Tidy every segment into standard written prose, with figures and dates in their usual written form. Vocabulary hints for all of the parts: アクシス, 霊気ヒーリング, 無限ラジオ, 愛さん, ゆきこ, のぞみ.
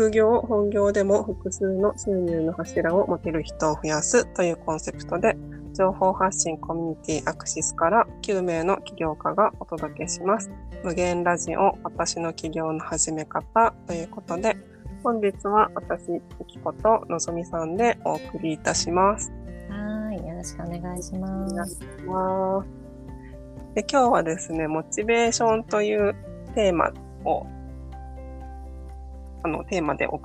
副業、本業でも複数の収入の柱を持てる人を増やすというコンセプトで、情報発信コミュニティアクシスから9名の起業家がお届けします。無限ラジオ、私の起業の始め方ということで、本日は私、ゆきことのぞみさんでお送りいたします。はい、よろしくお願いします。で、今日はですね、モチベーションというテーマをテーマでお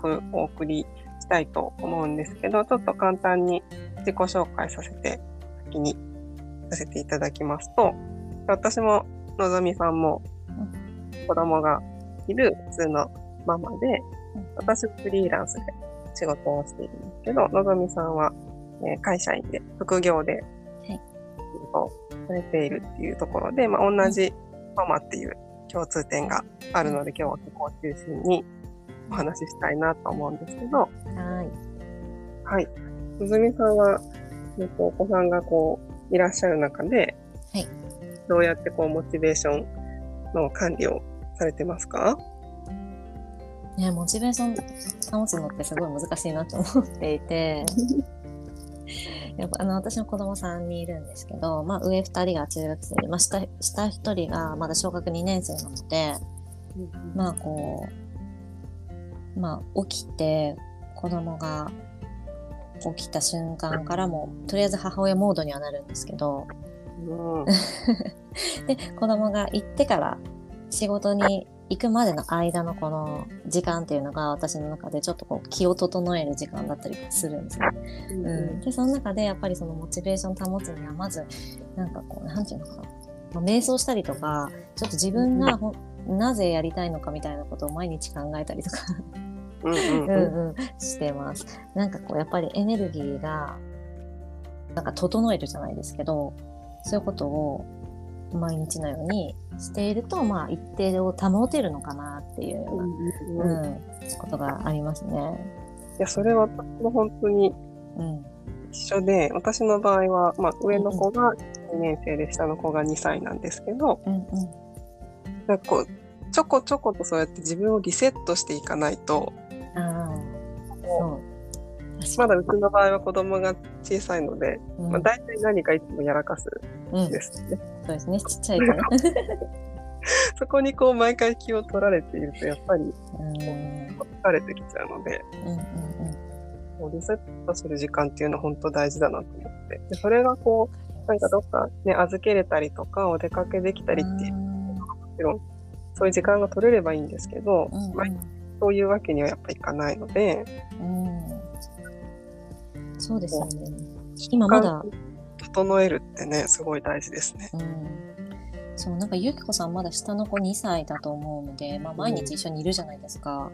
送りしたいと思うんですけど、ちょっと簡単に自己紹介先にさせていただきますと、私ものぞみさんも子供がいる普通のママで、私はフリーランスで仕事をしているんですけど、のぞみさんは会社員で副業で仕事をされているっていうところで、まあ、同じママっていう共通点があるので、今日はそこを中心にお話ししたいなと思うんですけど、はい、はい、のぞみさんはお子さんがいらっしゃる中で、はい、どうやってモチベーションの管理をされてますか？ね、モチベーション保つのってすごい難しいなと思っていてやっぱ私の子供3人いるんですけど、まあ、上2人が中学生で、まあ、下1人がまだ小学2年生なので、まあ起きて子供が起きた瞬間からもうとりあえず母親モードにはなるんですけど、で子供が行ってから仕事に行くまでの間のこの時間っていうのが私の中でちょっと気を整える時間だったりするんですね。でその中でやっぱりそのモチベーション保つには、まずなんていうのかな、瞑想したりとか、ちょっと自分がなぜやりたいのかみたいなことを毎日考えたりとかしてます。やっぱりエネルギーが整えるじゃないですけど、そういうことを毎日のようにしていると、まあ一定を保てるのかなっていうような、ことがありますね。いや、それは私も本当に一緒で、私の場合は、まあ、上の子が2年生で下の子が2歳なんですけど、ちょこちょことそうやって自分をリセットしていかないと、まだうちの場合は子供が小さいので、まあ、大体何かいつもやらかすんですね、そうですね、ちっちゃいからそこに毎回気を取られているとやっぱり疲れてきちゃうので、もうリセットする時間っていうのは本当大事だなと思って、でそれがどっか、ね、預けれたりとかお出かけできたりっていう、もちろんそういう時間が取れればいいんですけど、そういうわけにはやっぱいかないので、そうですよね。今まだ整えるってね、すごい大事ですね。そう、ゆきこさんまだ下の子2歳だと思うので、まあ、毎日一緒にいるじゃないですか、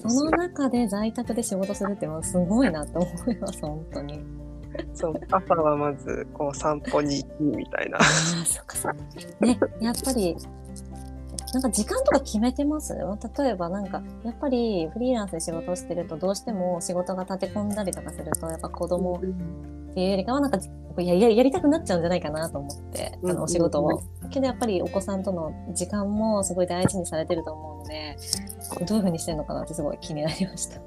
その中で在宅で仕事するってすごいなと思います本当に。そう、朝はまず散歩に行きみたいな。そっかそっか。ね、やっぱり時間とか決めてます？例えばやっぱりフリーランスで仕事をしてるとどうしても仕事が立て込んだりとかすると、やっぱ子供っていうよりかはやりたくなっちゃうんじゃないかなと思って、お仕事を。けどやっぱりお子さんとの時間もすごい大事にされてると思うので、どういう風にしてるのかなってすごい気になりました。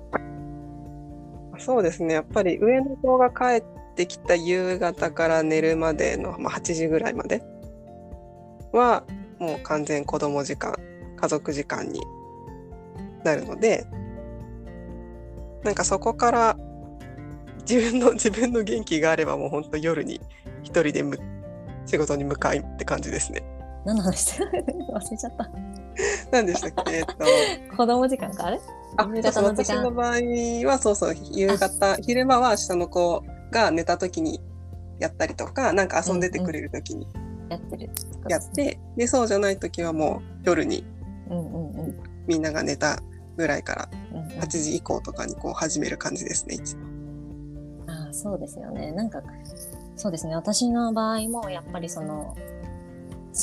そうですね、やっぱり上の子が帰ってきた夕方から寝るまでの、まあ、8時ぐらいまではもう完全子供時間、家族時間になるので、そこから自分の元気があれば、もう本当夜に一人で仕事に向かいって感じですね。何の話してる？忘れちゃった。何でしたっけ？子供時間か、あれ？私の場合は夕方、昼間は下の子が寝た時にやったりとか、遊んでてくれる時にやって、でそうじゃない時はもう夜にみんなが寝たぐらいから8時以降とかに始める感じですね、一応。ああ、そうですよね。そうですね、私の場合もやっぱり仕事に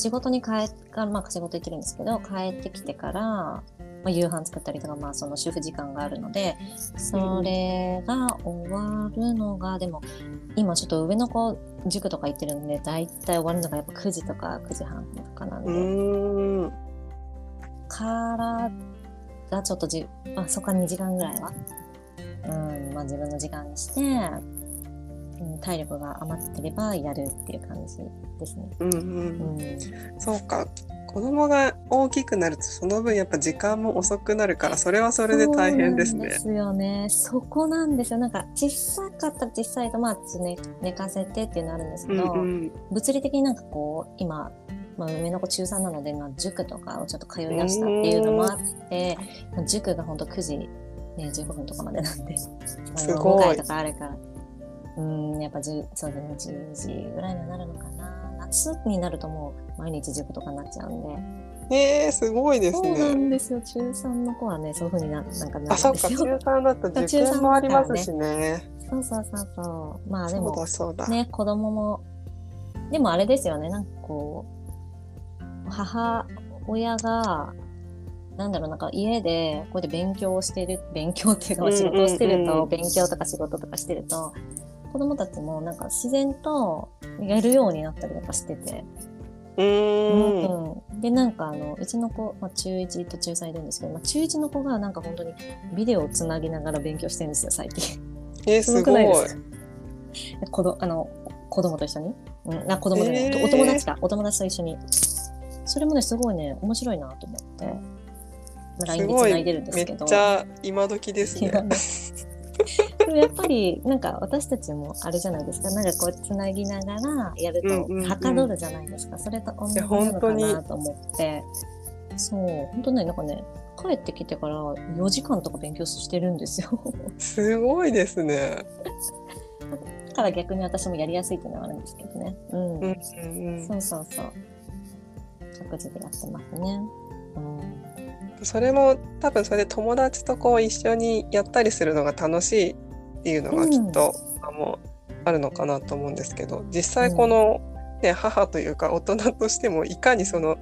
仕事行ってるんですけど、帰ってきてから夕飯作ったりとか、主婦時間があるので、それが終わるのが、でも今ちょっと上の子塾とか行ってるんで、だいたい終わるのがやっぱ9時とか9時半とかなんで、からがちょっとそこから2時間ぐらいは、自分の時間にして、体力が余ってればやるっていう感じですね。うんうんうん、そうか。子供が大きくなるとその分やっぱ時間も遅くなるからそれはそれで大変ですね。そうですよね。そこなんですよ。なんか小さかったら小さいと寝かせてっていうのあるんですけど、うんうん、物理的になんかこう今、上の子中3なので塾とかをちょっと通い出したっていうのもあって、塾がほんと9時、15分とかまでなんで、すごい。5回とかあるから、やっぱ10時ぐらいになるのかな。夏になるともう毎日塾とかになっちゃうんで、すごいですね。そうなんですよ。中3の子はね、そういう風になんかなるんですよ。あ、そうか。中3だと受験もありますしね。そうそうそうそう。まあでもそうだね、子供もでもあれですよね。なんかこう母親がなんか家でこうやって勉強っていうか仕事をしてると、勉強とか仕事とかしてると。子供たちもなんか自然とやるようになったりとかしてて、でなんかうちの子、中1と中3いるんですけど、中1の子がなんか本当にビデオをつなぎながら勉強してるんですよ最近。すごい。子供と一緒に、子供じゃない、お友達と一緒に、それもねすごいね面白いなと思って、LINEでつないでるんですけど、めっちゃ今時ですね。でもやっぱりなんか私たちもあれじゃないですか、なんかこうつなぎながらやるとはかどるじゃないですか、それと同じなのかなと思って。そう、本当ね、なんかね帰ってきてから4時間とか勉強してるんですよ。すごいですね。だから逆に私もやりやすいっていうのはあるんですけどね。そうそうそう、各自でやってますね。それも多分それで友達とこう一緒にやったりするのが楽しいっていうのがきっと、もうあるのかなと思うんですけど、実際この、母というか大人としてもいかにその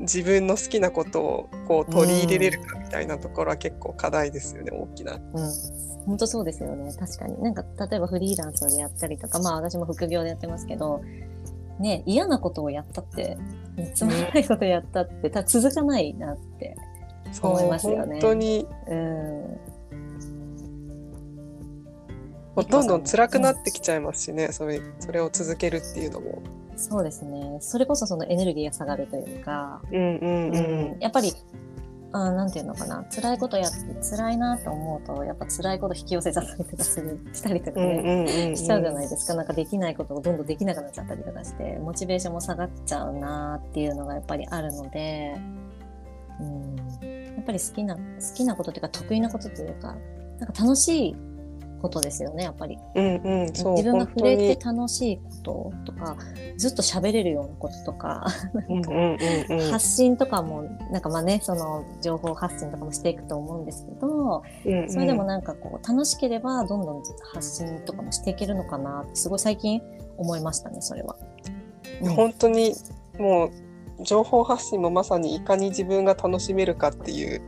自分の好きなことをこう取り入れれるかみたいなところは結構課題ですよね、大きな。本当そうですよね。確かになんか例えばフリーランスでやったりとか、私も副業でやってますけどね、嫌なことをやったってつまらないことをやったって続かないなって思いますよね。本当に、どんどん辛くなってきちゃいますしね、それを続けるっていうのも。そうですね。それこそそのエネルギーが下がるというか、やっぱりなんていうのかな、辛いことやって辛いなと思うとやっぱ辛いこと引き寄せちゃったりとかしたりとかね、しちゃうじゃないですか。なんかできないことをどんどんできなくなっちゃったりとかしてモチベーションも下がっちゃうなっていうのがやっぱりあるので、やっぱり好きなことというか得意なことというか、なんか楽しいことですよね、やっぱり。そう、自分が触れて楽しいこととか、ずっと喋れるようなこととか、発信とかもなんかその情報発信とかもしていくと思うんですけど、それでもなんかこう楽しければどんどん発信とかもしていけるのかなってすごい最近思いましたね、それは。本当にもう情報発信もまさにいかに自分が楽しめるかっていう。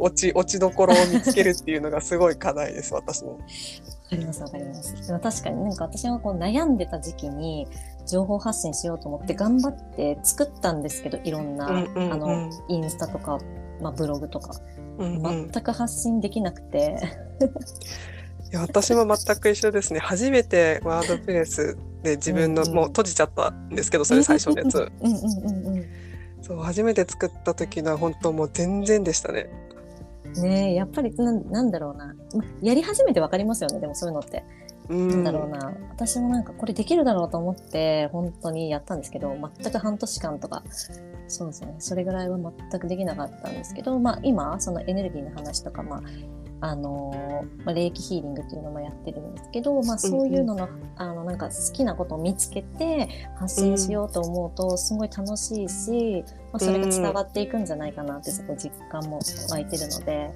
落ちどころを見つけるっていうのがすごい課題です。私も。わかります。でも確かになんか私はこう悩んでた時期に情報発信しようと思って頑張って作ったんですけど、いろんな、インスタとか、ブログとか、全く発信できなくて。いや、私も全く一緒ですね。初めてワードプレスで自分のもう閉じちゃったんですけど、それ最初のやつ。そう、初めて作った時のは本当もう全然でしたね。ねえ、やっぱりなんだろうな、やり始めて分かりますよね。でもそういうのってなんだろうな、私もなんかこれできるだろうと思って本当にやったんですけど、全く半年間とか、そうですね、それぐらいは全くできなかったんですけど、今そのエネルギーの話とか、霊気ヒーリングっていうのもやってるんですけど、そういうのの、なんか好きなことを見つけて発信しようと思うとすごい楽しいし、それが伝わっていくんじゃないかなってすごい実感も湧いてるので、や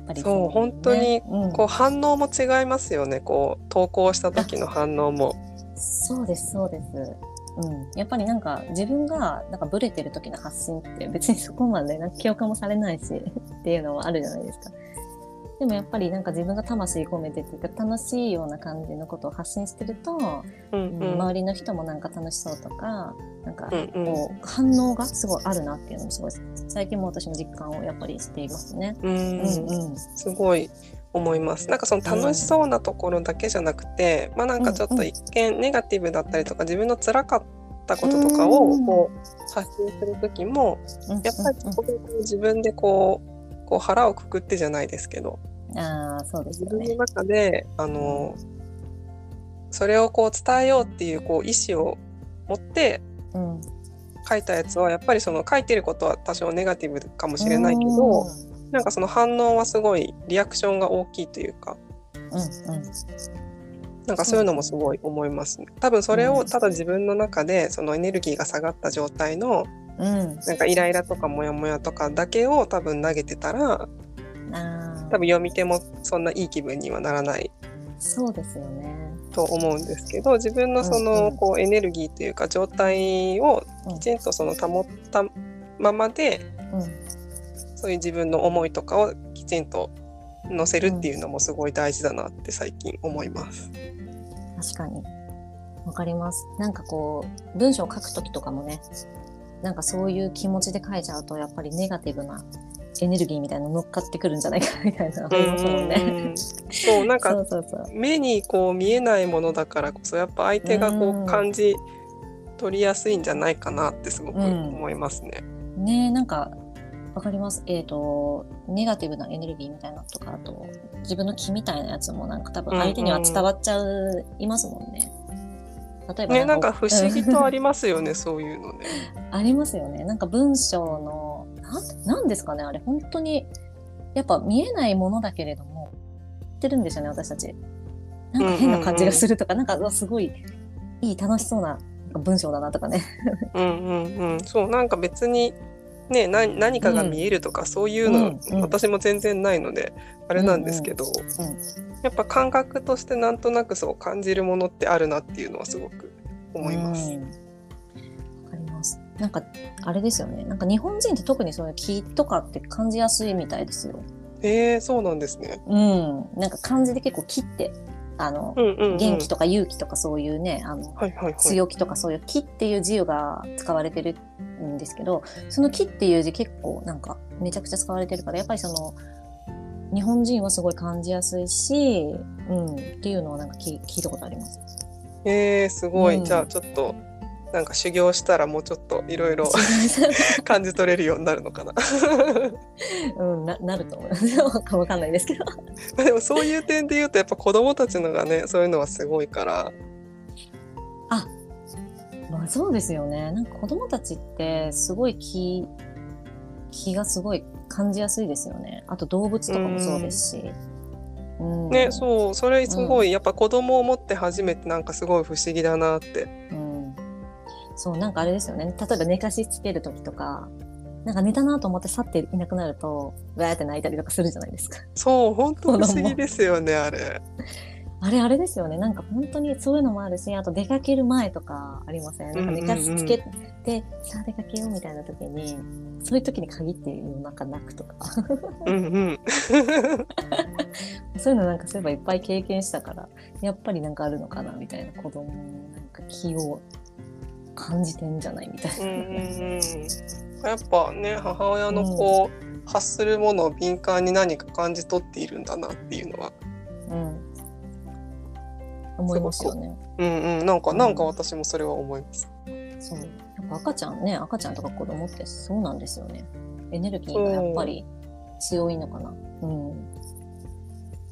っぱりそう、本当にこう反応も違いますよね、こう投稿した時の反応も。そうです。やっぱりなんか自分がなんかブレてる時の発信って別にそこまでなんか共感もされないしっていうのはあるじゃないですか。でもやっぱりなんか自分が魂込めてっていうか楽しいような感じのことを発信してると、うんうん、周りの人もなんか楽しそうとか、なんかこう反応がすごいあるなっていうのもすごい最近も私も実感をやっぱりしていますね。うん、うんうん、すごい思います。なんかその楽しそうなところだけじゃなくて、まあなんかちょっと一見ネガティブだったりとか自分の辛かったこととかをこう発信するときもやっぱりこう自分でこう腹をくくってじゃないですけど、あー、そうですね、自分の中でそれをこう伝えようっていう、 こう意思を持って書いたやつはやっぱりその書いてることは多少ネガティブかもしれないけど、なんかその反応はすごいリアクションが大きいというか、うんうん、なんかそういうのもすごい思いますね。多分それをただ自分の中でそのエネルギーが下がった状態のなんかイライラとかモヤモヤとかだけを多分投げてたら、多分読み手もそんないい気分にはならないと思うんですけど、自分のそのこうエネルギーというか状態をきちんとその保ったままで、そういう自分の思いとかをきちんと載せるっていうのもすごい大事だなって最近思います。確かにわかります。なんかこう文章を書くときとかもね、なんかそういう気持ちで書いちゃうとやっぱりネガティブなエネルギーみたいなの乗っかってくるんじゃないかみたいな思いますもんね。そうなんかそう目にこう見えないものだからこそやっぱ相手がこう感じ取りやすいんじゃないかなってすごく思いますね。ねえ、なんかわかります。ネガティブなエネルギーみたいなのとか、あと自分の気みたいなやつもなんか多分相手には伝わっちゃいますもんね。例えばなんか不思議とありますよねそういうのね。ありますよね。なんか文章のなんですかね、あれ本当にやっぱ見えないものだけれども言ってるんですよね私たち。なんか変な感じがするとか、なんかすごいいい楽しそうな文章だなとかね。そうなんか別に。ね、何かが見えるとか、そういうの、私も全然ないのであれなんですけど、やっぱ感覚としてなんとなくそう感じるものってあるなっていうのはすごく思います。わかります。なんかあれですよね。なんか日本人って特にそういう気とかって感じやすいみたいですよ。そうなんですね。なんか漢字で結構気って元気とか勇気とかそういうね強気とかそういう気っていう字が使われてるんですけど、その気っていう字結構なんかめちゃくちゃ使われてるからやっぱりその日本人はすごい感じやすいし、っていうのはなんか聞いたことあります。すごい、じゃあちょっとなんか修行したらもうちょっといろいろ感じ取れるようになるのかな、なると思いますわかんないですけどでもそういう点で言うとやっぱ子どもたちのがねそういうのはすごいからそうですよね。なんか子どもたちってすごい気がすごい感じやすいですよね。あと動物とかもそうですし、ね、そうそれすごい、やっぱ子どもを持って初めてなんかすごい不思議だなって、そうなんかあれですよね。例えば寝かしつける時とかなんか寝たなと思って去っていなくなるとわーって泣いたりとかするじゃないですか。そう本当不思議ですよねあれですよね。なんか本当にそういうのもあるし、あと出かける前とかありません？なんか寝かしつけて、さあ出かけようみたいな時にそういう時に限って夜中泣くとかそういうのなんかそういえばいっぱい経験したからやっぱりなんかあるのかなみたいな、子供のなんか気を感じてんじゃないみたいなやっぱね母親のこう、発するものを敏感に何か感じ取っているんだなっていうのは、思いますよね。なんか私もそれは思います。そうやっぱ赤ちゃんとか子供ってそうなんですよね。エネルギーがやっぱり強いのかな。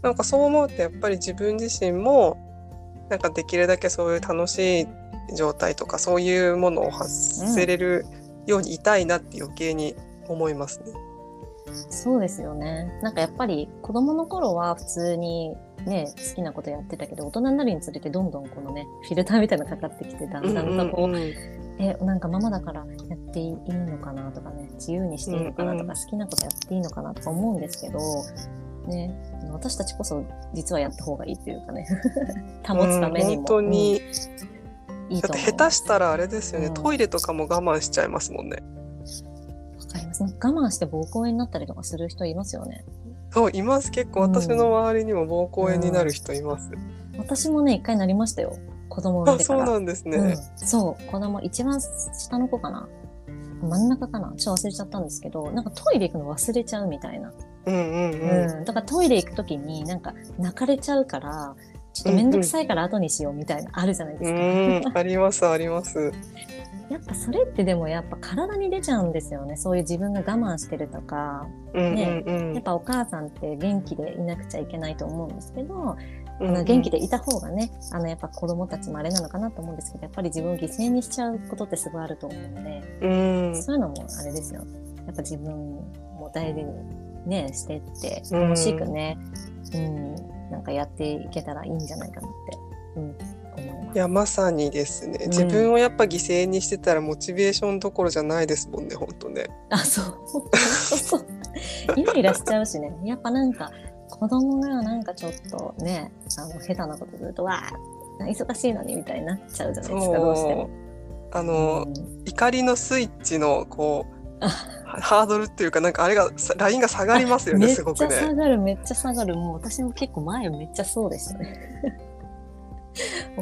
なんかそう思うとやっぱり自分自身もなんかできるだけそういう楽しい状態とかそういうものを発せれるようにいたいなって余計に思いますね。そうですよね。なんかやっぱり子供の頃は普通にね好きなことやってたけど、大人になるにつれてどんどんこのねフィルターみたいなのかかってきてだんだんとこう、なんかママだからやっていいのかなとかね、自由にしていいのかなとか、好きなことやっていいのかなとか思うんですけどね、私たちこそ実はやった方がいいっていうかね保つためにも本当に、だって下手したらあれですよね、トイレとかも我慢しちゃいますもんね。わかります。我慢して膀胱炎になったりとかする人いますよね。そういます。結構私の周りにも膀胱炎になる人います、うん、私もね一回なりましたよ、子供産んでから。あ、そうなんですね、うん、そう子供一番下の子かな真ん中かなちょっと忘れちゃったんですけど、なんかトイレ行くの忘れちゃうみたいな、うんうんうん、だからトイレ行くときになんか泣かれちゃうからちょっとめんどくさいから後にしようみたいな、うんうん、あるじゃないですか。うんありますあります。やっぱそれってでもやっぱ体に出ちゃうんですよね、そういう自分が我慢してるとか、うんうんうんね、やっぱお母さんって元気でいなくちゃいけないと思うんですけど、うんうん、元気でいた方がねやっぱ子供たちもあれなのかなと思うんですけど、やっぱり自分を犠牲にしちゃうことってすごいあると思うので、うん、そういうのもあれですよ、やっぱ自分も大事にねしてって楽しくね、うんうん、なんかやっていけたらいいんじゃないかなって、うんいやまさにですね、自分をやっぱ犠牲にしてたらモチベーションどころじゃないですもんね、ほんとね。あ、そうイライラしちゃうしね、やっぱなんか子供がなんかちょっとね下手なことするとわー忙しいのにみたいになっちゃうじゃないですか、どうしてもうん、怒りのスイッチのこうハードルっていうかなんかあれがラインが下がりますよね、すごくね。めっちゃ下がる。もう私も結構前めっちゃそうでしたね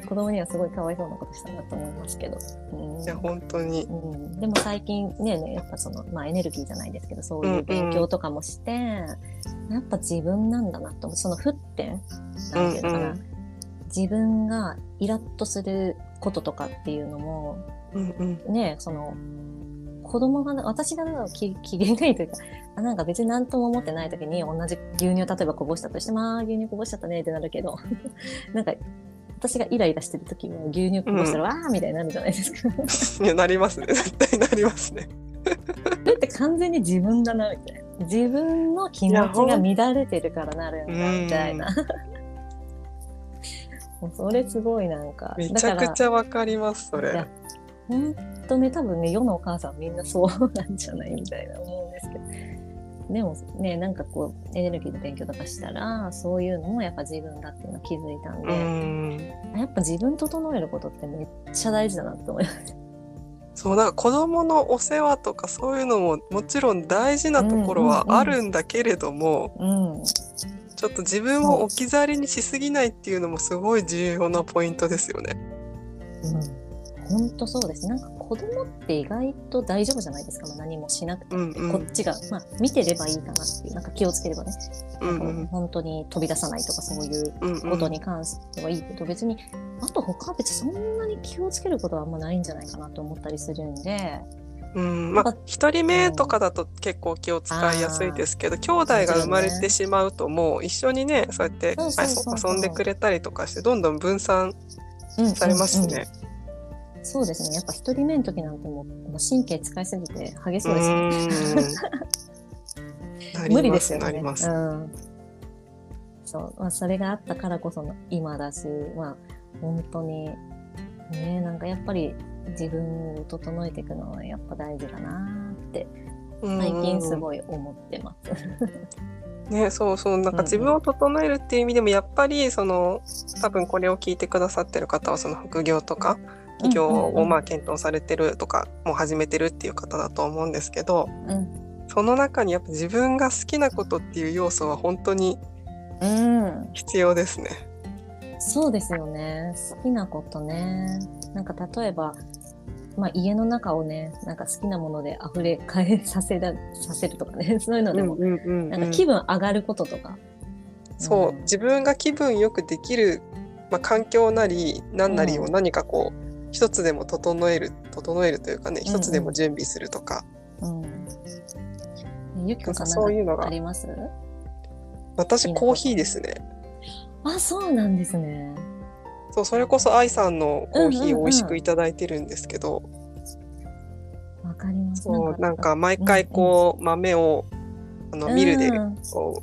子供にはすごいかわいそうなことしたなと思いますけど、うん、いや本当に、うん、でも最近ねやっぱその、エネルギーじゃないですけどそういう勉強とかもして、うんうん、やっぱ自分なんだなと思う、その沸点なんていうかな、うんうん、自分がイラッとすることとかっていうのも、うんうん、ねその子供が私が機嫌がいいというかなんか別に何とも思ってない時に同じ牛乳を例えばこぼしたとしてまあ牛乳こぼしちゃったねってなるけどなんか私がイライラしてる時も牛乳こぼしたら、わーみたいになるじゃないですかいやなりますね、絶対なりますねだって完全に自分だなみたいな、自分の気持ちが乱れてるからなるんだみたいなもうそれすごいなんかめちゃくちゃわかります。それほんとね多分ね世のお母さんみんなそうなんじゃないみたいな思うんですけど、でもねなんかこうエネルギーの勉強とかしたらそういうのもやっぱ自分だっていうの気づいたんで、やっぱ自分整えることってめっちゃ大事だなって思います。そうなんか子供のお世話とかそういうのももちろん大事なところはあるんだけれども、うんうんうん、ちょっと自分を置き去りにしすぎないっていうのもすごい重要なポイントですよね。本当そうです。なんか子供って意外と大丈夫じゃないですか、まあ、何もしなくて、うんうん、こっちが、まあ、見てればいいかなっていうなんか気をつければね、うんうん、本当に飛び出さないとかそういうことに関してはいいけど、うんうん、別にあと他は別にそんなに気をつけることはあんまないんじゃないかなと思ったりするんで、うんまあ、1人目とかだと結構気を使いやすいですけど、兄弟が生まれてしまうともう一緒にねそうやって遊んでくれたりとかしてどんどん分散されますね、うんうんうん。そうですね、やっぱ一人目の時なんてもう神経使いすぎて激そうですね無理ですよね。なります、うんそうまあ、それがあったからこその今だし、まあ、本当にねなんかやっぱり自分を整えていくのはやっぱ大事だなって最近すごい思ってますね、そうなんか自分を整えるっていう意味でもやっぱりその多分これを聞いてくださってる方はその副業とか、うん企業を検討されてるとかもう始めてるっていう方だと思うんですけど、うん、その中にやっぱ自分が好きなことっていう要素は本当に必要ですね、うん、そうですよね。好きなことねなんか例えば、まあ、家の中をねなんか好きなものであふれ返させるとかねそういうのでも、うんうんうんうん、なんか気分上がることとかそう、うん、自分が気分よくできる、まあ、環境なり何なりを何かこう、うん一つでも整えるというかね、一つでも準備するとか、うん、ゆきこさんそういうのがあります？私コーヒーですね。あ、そうなんですね。そう、それこそ愛さんのコーヒーを美味しくいただいてるんですけど、わかります。そうなんか毎回こう、うんうん、豆をミルでこ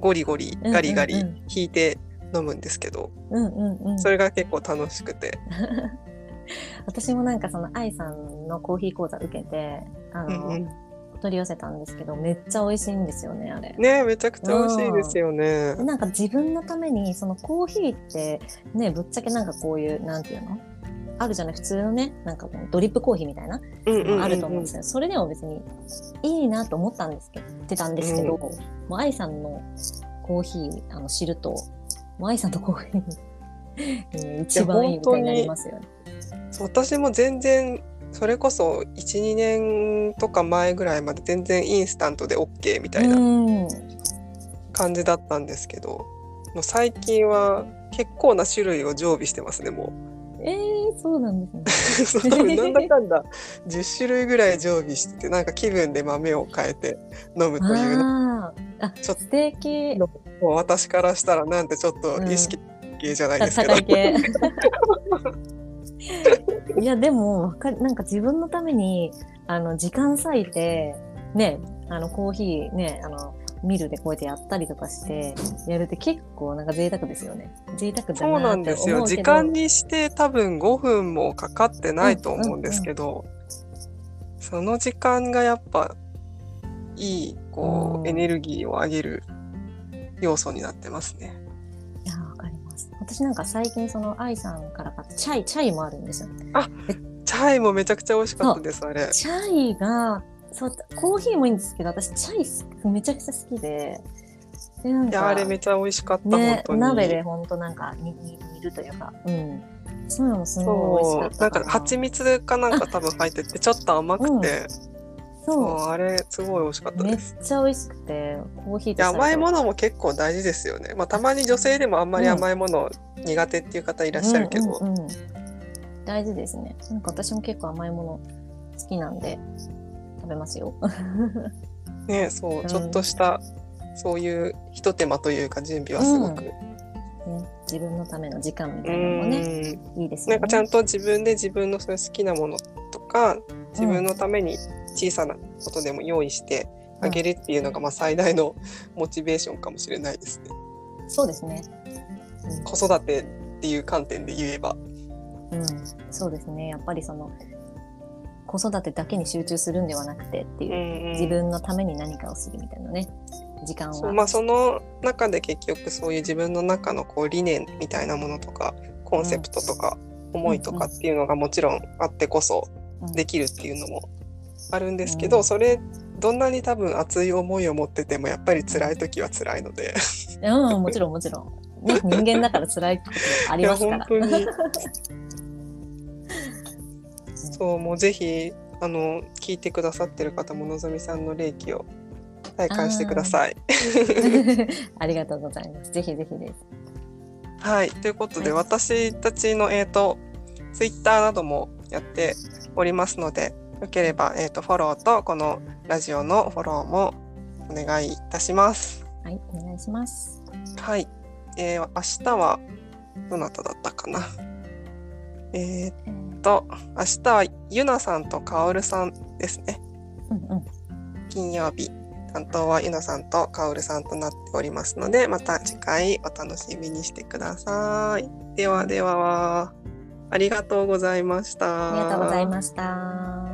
うゴリゴリガリガリひいて飲むんですけど、うんうんうん、それが結構楽しくて。私もなんかその愛さんのコーヒー講座受けてうん、取り寄せたんですけどめっちゃ美味しいんですよねあれね。めちゃくちゃ美味しいですよね、うん、なんか自分のためにそのコーヒーってねぶっちゃけなんかこういうなんていうのあるじゃない普通のね、なんかもうドリップコーヒーみたいな、あると思うんですけど、それでも別にいいなと思ったんですけど、ってたんですけど、もう愛さんのコーヒー知ると、もう愛さんのコーヒー一番いいみたいになりますよね。私も全然それこそ 1,2 年とか前ぐらいまで全然インスタントで OK みたいな感じだったんですけど、もう最近は結構な種類を常備してますね。もうそうなんですね。なんだかんだ10種類ぐらい常備してて、なんか気分で豆を変えて飲むというの、ちょっと素敵。私からしたらなんてちょっと意識系じゃないですけど、いやでもなんか自分のために時間割いてね、コーヒーね、ミルでこうやってやったりとかしてやるって結構なんか贅沢ですよね。贅沢だなって思う。そうなんですよ。時間にして多分5分もかかってないと思うんですけど、その時間がやっぱいいエネルギーを上げる要素になってますね。いやわかります。私なんか最近その愛さんから買ったチャイもあるんですよ。あ、チャイもめちゃくちゃ美味しかったですあれ。チャイがそう、コーヒーもいいんですけど、私チャイめちゃくちゃ好きで、なんかいやあれめちゃ美味しかった、ね、本当に鍋で本当なんか煮るというか、そういうのもすごい美味しかった。なんか蜂蜜かなんか多分入っててちょっと甘くて、そうあれすごい美味しかったです。めっちゃ美味しくて、コーヒーで甘いものも結構大事ですよね。まあ、たまに女性でもあんまり甘いもの苦手っていう方いらっしゃるけど、大事ですね。なんか私も結構甘いもの好きなんで食べますよ。ね、そう、ちょっとしたそういうひと手間というか準備はすごく、ね、自分のための時間みたいなのもね、いいですよね。なんかちゃんと自分で自分のそういう好きなものとか自分のために小さなことでも用意してあげるっていうのが、まあ最大のモチベーションかもしれないですね。そうですね、子育てっていう観点で言えば、そうですね。やっぱりその子育てだけに集中するんではなくてっていう、自分のために何かをするみたいなね、時間は その中で結局そういう自分の中の理念みたいなものとかコンセプトとか思いとかっていうのがもちろんあってこそできるっていうのもあるんですけど、それどんなに多分熱い思いを持っててもやっぱり辛い時は辛いのでもちろんもちろん、ね、人間だから辛いことありますから本当にそうもうぜひ聞いてくださってる方ものぞみさんの霊気を体感してください。 ありがとうございます。ぜひぜひです。はい、ということで、私たちのツイッターなどもやっておりますので、よければ、フォローとこのラジオのフォローもお願いいたします。はい、お願いします。はい、明日はどなただったかな。明日はゆなさんとかおるさんですね。金曜日担当はゆなさんとかおるさんとなっておりますので、また次回お楽しみにしてください。ではでは、ありがとうございました。ありがとうございました。